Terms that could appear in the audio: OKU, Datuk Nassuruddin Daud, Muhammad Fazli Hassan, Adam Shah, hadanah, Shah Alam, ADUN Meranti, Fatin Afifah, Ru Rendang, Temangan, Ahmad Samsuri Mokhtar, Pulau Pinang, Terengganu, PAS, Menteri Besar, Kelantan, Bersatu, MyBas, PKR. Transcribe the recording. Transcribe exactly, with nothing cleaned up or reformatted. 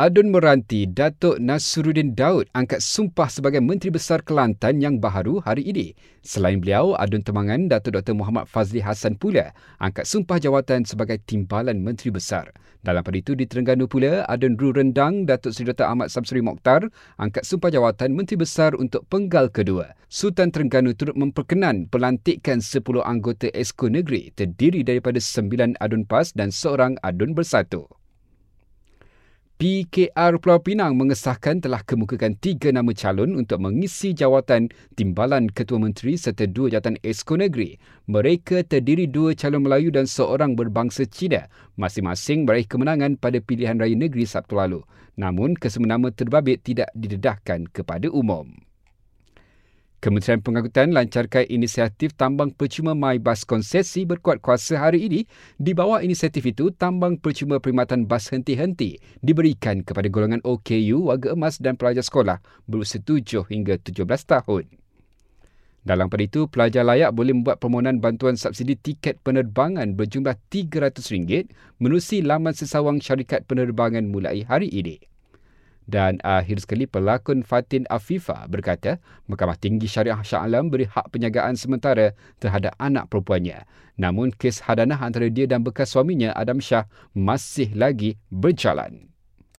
ADUN Meranti, Datuk Nassuruddin Daud angkat sumpah sebagai Menteri Besar Kelantan yang baharu hari ini. Selain beliau, ADUN Temangan, Datuk Doktor Muhammad Fazli Hassan pula angkat sumpah jawatan sebagai Timbalan Menteri Besar. Dalam pada itu, di Terengganu pula, ADUN Ru Rendang, Datuk Seri Doktor Ahmad Samsuri Mokhtar angkat sumpah jawatan Menteri Besar untuk penggal kedua. Sultan Terengganu turut memperkenan pelantikan sepuluh anggota Esko Negeri terdiri daripada sembilan ADUN PAS dan seorang ADUN Bersatu. P K R Pulau Pinang mengesahkan telah kemukakan tiga nama calon untuk mengisi jawatan Timbalan Ketua Menteri serta dua jawatan Esko Negeri. Mereka terdiri dua calon Melayu dan seorang berbangsa Cina. Masing-masing meraih kemenangan pada pilihan raya negeri Sabtu lalu. Namun, kesemua nama terbabit tidak didedahkan kepada umum. Kementerian Pengangkutan lancarkan inisiatif tambang percuma MyBas konsesi berkuat kuasa hari ini. Di bawah inisiatif itu, tambang percuma perkhidmatan bas henti-henti diberikan kepada golongan O K U, warga emas dan pelajar sekolah berusia tujuh hingga tujuh belas tahun. Dalam pada itu, pelajar layak boleh membuat permohonan bantuan subsidi tiket penerbangan berjumlah tiga ratus ringgit menerusi laman sesawang syarikat penerbangan mulai hari ini. Dan akhir sekali, pelakon Fatin Afifah berkata, Mahkamah Tinggi Syariah Shah Alam beri hak penjagaan sementara terhadap anak perempuannya. Namun, kes hadanah antara dia dan bekas suaminya, Adam Shah, masih lagi berjalan.